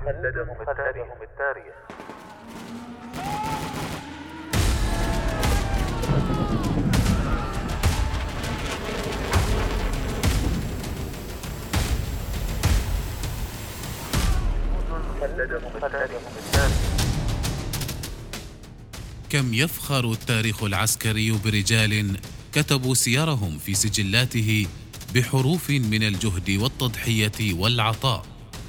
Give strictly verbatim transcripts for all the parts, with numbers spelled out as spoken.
خلدهم التاريخ. كم يفخر التاريخ العسكري برجال كتبوا سيرهم في سجلاته بحروف من الجهد والتضحية والعطاء،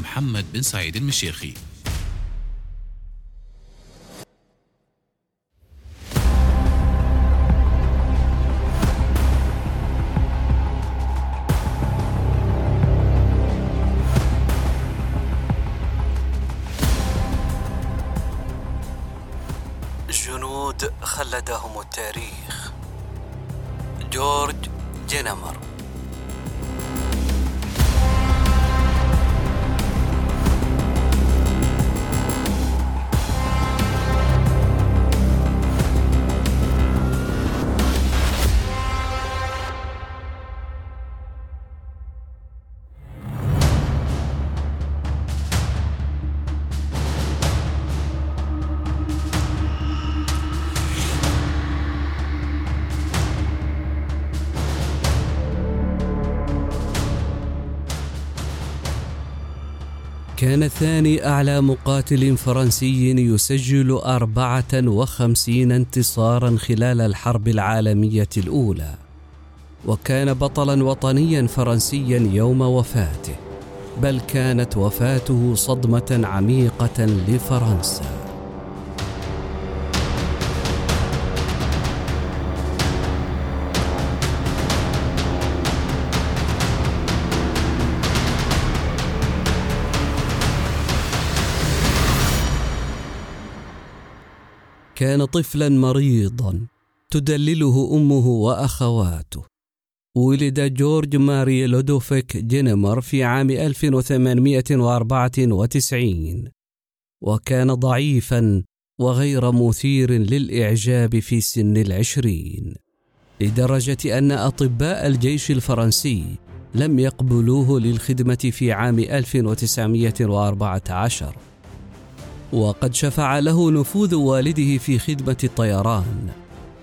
محمد بن سعيد المشيخي. جنود خلدهم التاريخ، جورج غينمير. كان ثاني أعلى مقاتل فرنسي يسجل أربعة وخمسين انتصاراً خلال الحرب العالمية الأولى، وكان بطلاً وطنياً فرنسياً يوم وفاته، بل كانت وفاته صدمة عميقة لفرنسا. كان طفلاً مريضاً تدلله أمه وأخواته. ولد جورج ماري لودوفيك غينمير في عام ألف وثمانمائة وأربعة وتسعين، وكان ضعيفاً وغير مثير للإعجاب في سن العشرين، لدرجة أن أطباء الجيش الفرنسي لم يقبلوه للخدمة في عام ألف وتسعمائة وأربعة عشر. وقد شفع له نفوذ والده في خدمة الطيران،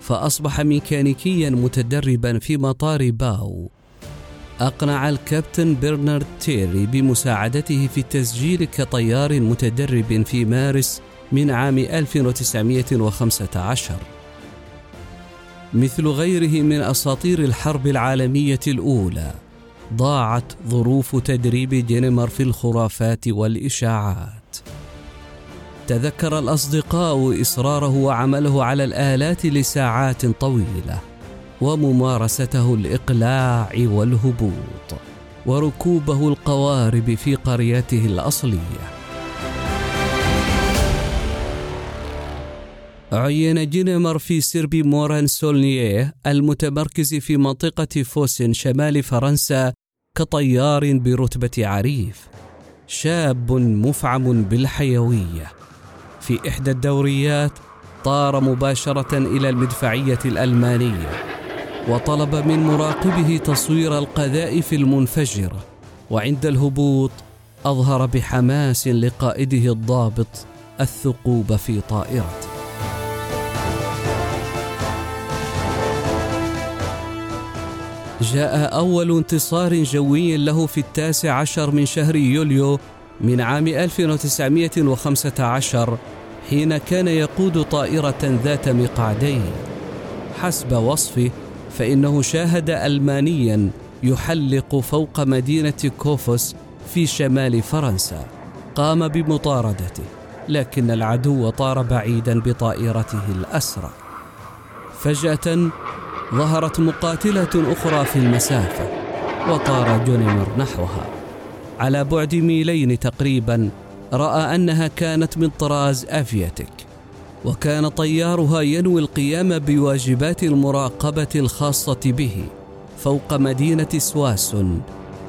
فأصبح ميكانيكياً متدرباً في مطار باو. أقنع الكابتن برنارد تيري بمساعدته في التسجيل كطيار متدرب في مارس من عام ألف وتسعمائة وخمسة عشر. مثل غيره من أساطير الحرب العالمية الأولى، ضاعت ظروف تدريب غينمير في الخرافات والإشاعات. تذكر الأصدقاء إصراره وعمله على الآلات لساعات طويلة، وممارسته الإقلاع والهبوط، وركوبه القوارب في قريته الأصلية. عين غينمير في سيربي موران سولنييه المتمركز في منطقة فوسن شمال فرنسا كطيار برتبة عريف، شاب مفعم بالحيوية. في إحدى الدوريات طار مباشرة إلى المدفعية الألمانية، وطلب من مراقبه تصوير القذائف المنفجرة، وعند الهبوط أظهر بحماس لقائده الضابط الثقوب في طائرته. جاء أول انتصار جوي له في التاسع عشر من شهر يوليو من عام ألف وتسعمائة وخمسة عشر، حين كان يقود طائرة ذات مقعدين. حسب وصفه فإنه شاهد ألمانياً يحلق فوق مدينة كوفوس في شمال فرنسا، قام بمطاردته، لكن العدو طار بعيداً بطائرته الأسرع. فجأة ظهرت مقاتلة أخرى في المسافة، وطار غينمير نحوها على بعد ميلين تقريباً، رأى أنها كانت من طراز أفيتك، وكان طيارها ينوي القيام بواجبات المراقبة الخاصة به فوق مدينة سواسون.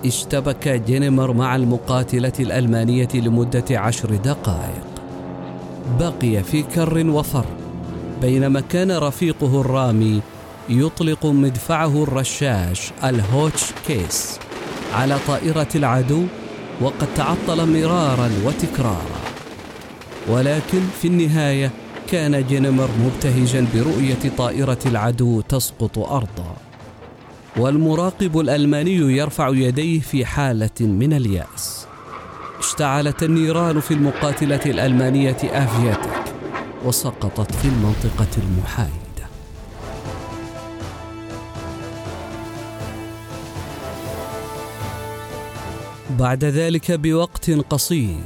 اشتبك غينمير مع المقاتلة الألمانية لمدة عشر دقائق، بقي في كر وفر بينما كان رفيقه الرامي يطلق مدفعه الرشاش الهوتش كيس على طائرة العدو، وقد تعطل مرارا وتكرارا. ولكن في النهاية كان غينمير مبتهجا برؤية طائرة العدو تسقط أرضا، والمراقب الألماني يرفع يديه في حالة من اليأس. اشتعلت النيران في المقاتلة الألمانية أفياتك وسقطت في المنطقة المحايدة. بعد ذلك بوقت قصير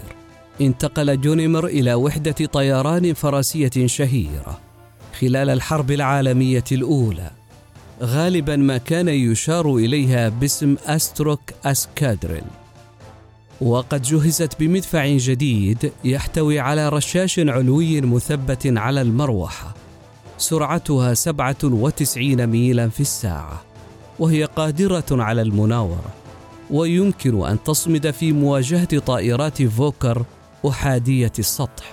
انتقل غينمير إلى وحدة طيران فرنسية شهيرة خلال الحرب العالمية الأولى، غالبا ما كان يشار إليها باسم أستروك أسكادريل، وقد جهزت بمدفع جديد يحتوي على رشاش علوي مثبت على المروحة، سرعتها سبعة وتسعين ميلا في الساعة، وهي قادرة على المناورة، ويمكن أن تصمد في مواجهة طائرات فوكر أحادية السطح.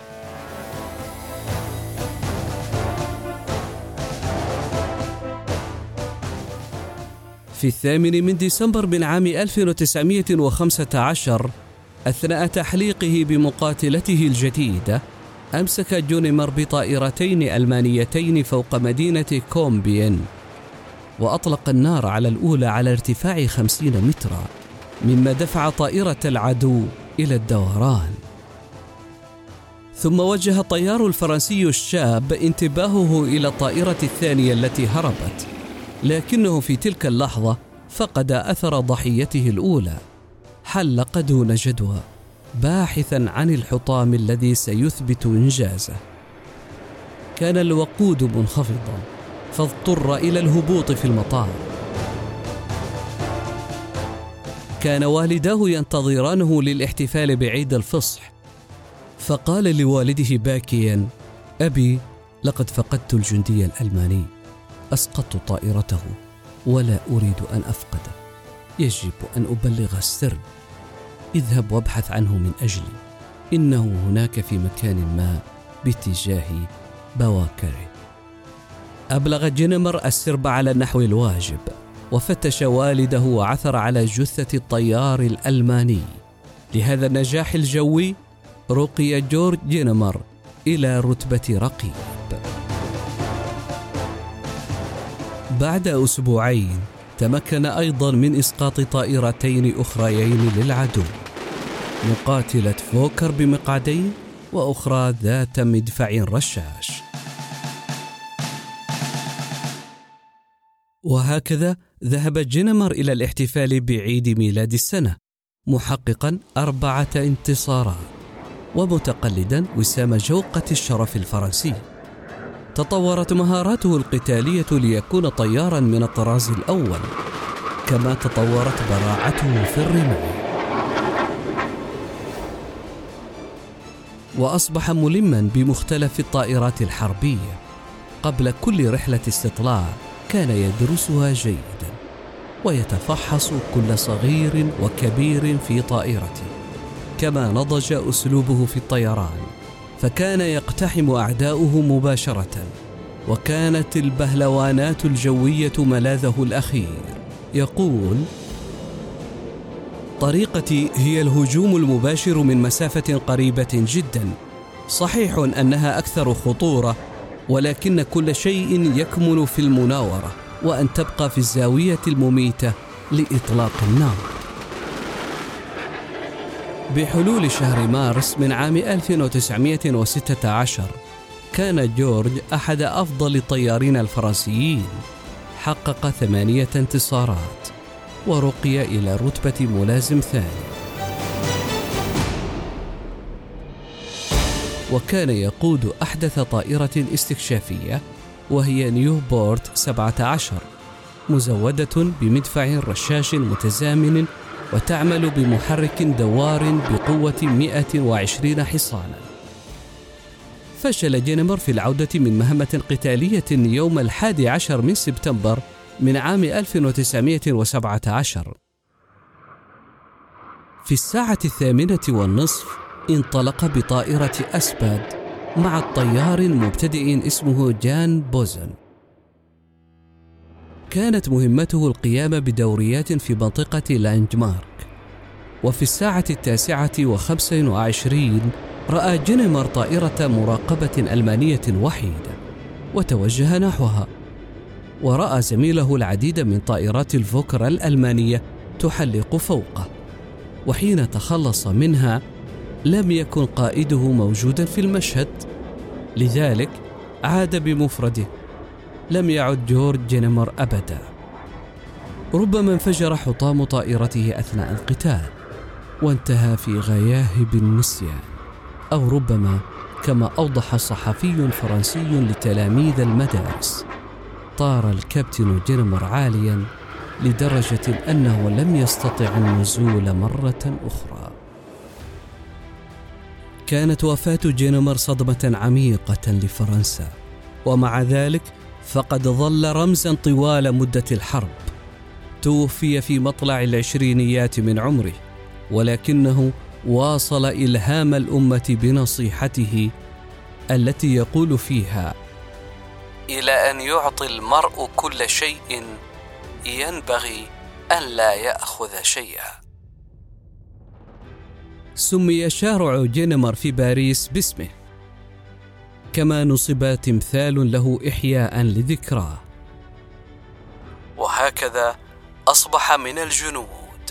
في الثامن من ديسمبر من عام ألف وتسعمائة وخمسة عشر، أثناء تحليقه بمقاتلته الجديدة، أمسك غينمير بطائرتين ألمانيتين فوق مدينة كومبين، وأطلق النار على الأولى على ارتفاع خمسين مترا، مما دفع طائرة العدو إلى الدوران. ثم وجه الطيار الفرنسي الشاب انتباهه إلى الطائرة الثانية التي هربت، لكنه في تلك اللحظة فقد أثر ضحيته الأولى، حلق دون جدوى باحثا عن الحطام الذي سيثبت إنجازه. كان الوقود منخفضا فاضطر إلى الهبوط في المطار. كان والداه ينتظرانه للاحتفال بعيد الفصح، فقال لوالده باكيا: أبي، لقد فقدت الجندي الألماني، أسقطت طائرته ولا أريد أن أفقده، يجب أن أبلغ السرب، اذهب وابحث عنه من أجلي، إنه هناك في مكان ما باتجاه بواكره. أبلغ غينمير السرب على النحو الواجب، وفتش والده وعثر على جثة الطيار الألماني. لهذا النجاح الجوي رقي جورج غينمير إلى رتبة رقيب. بعد أسبوعين تمكن أيضا من إسقاط طائرتين أخريين للعدو، مقاتلة فوكر بمقعدين وأخرى ذات مدفع رشاش. وهكذا ذهب غينمير إلى الاحتفال بعيد ميلاد السنة، محققا أربعة انتصارات ومتقلدا وسام جوقة الشرف الفرنسي. تطورت مهاراته القتالية ليكون طيارا من الطراز الأول، كما تطورت براعته في الرماية، وأصبح ملما بمختلف الطائرات الحربية. قبل كل رحلة استطلاع كان يدرسها جيدا ويتفحص كل صغير وكبير في طائرته. كما نضج أسلوبه في الطيران، فكان يقتحم أعداؤه مباشرة، وكانت البهلوانات الجوية ملاذه الأخير. يقول: طريقتي هي الهجوم المباشر من مسافة قريبة جدا، صحيح أنها أكثر خطورة، ولكن كل شيء يكمن في المناورة وأن تبقى في الزاوية المميتة لإطلاق النار. بحلول شهر مارس من عام ألف وتسعمائة وستة عشر كان جورج أحد أفضل الطيارين الفرنسيين، حقق ثمانية انتصارات ورقي إلى رتبة ملازم ثاني. وكان يقود أحدث طائرة استكشافية وهي نيوبورت سبعة عشر، مزودة بمدفع رشاش متزامن وتعمل بمحرك دوار بقوة مئة وعشرين حصانا. فشل غينمير في العودة من مهمة قتالية يوم الحادي عشر من سبتمبر من عام ألف وتسعمئة وسبعة عشر. في الساعة الثامنة والنصف انطلق بطائرة أسباد مع الطيار مبتدئ اسمه جان بوزن. كانت مهمته القيام بدوريات في منطقة لاندمارك. وفي الساعة التاسعة وخمسة وعشرين رأى غينمير طائرة مراقبة ألمانية وحيدة وتوجه نحوها، ورأى زميله العديد من طائرات الفوكر الألمانية تحلق فوقه، وحين تخلص منها لم يكن قائده موجودا في المشهد، لذلك عاد بمفرده. لم يعد جورج غينمير أبدا. ربما انفجر حطام طائرته أثناء القتال وانتهى في غياهب النسيان، أو ربما كما أوضح صحفي فرنسي لتلاميذ المدارس، طار الكابتن غينمير عاليا لدرجة أنه لم يستطع النزول مرة أخرى. كانت وفاة غينمير صدمة عميقة لفرنسا، ومع ذلك فقد ظل رمزا طوال مدة الحرب. توفي في مطلع العشرينيات من عمره، ولكنه واصل إلهام الأمة بنصيحته التي يقول فيها: إلى أن يعطي المرء كل شيء ينبغي أن لا يأخذ شيئا. سمي شارع غينمير في باريس باسمه، كما نصب تمثال له إحياء لذكراه، وهكذا أصبح من الجنود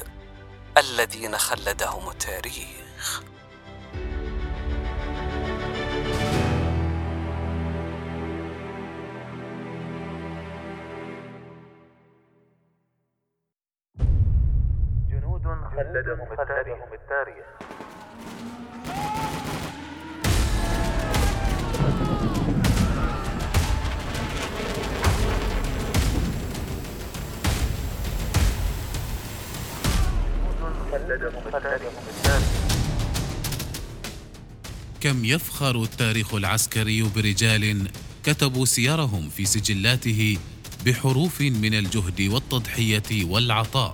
الذين خلدهم التاريخ. جنود خلدهم التاريخ. كم يفخر التاريخ العسكري برجال كتبوا سيرهم في سجلاته بحروف من الجهد والتضحية والعطاء،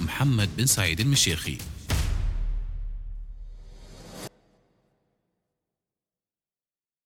محمد بن سعيد المشيخي.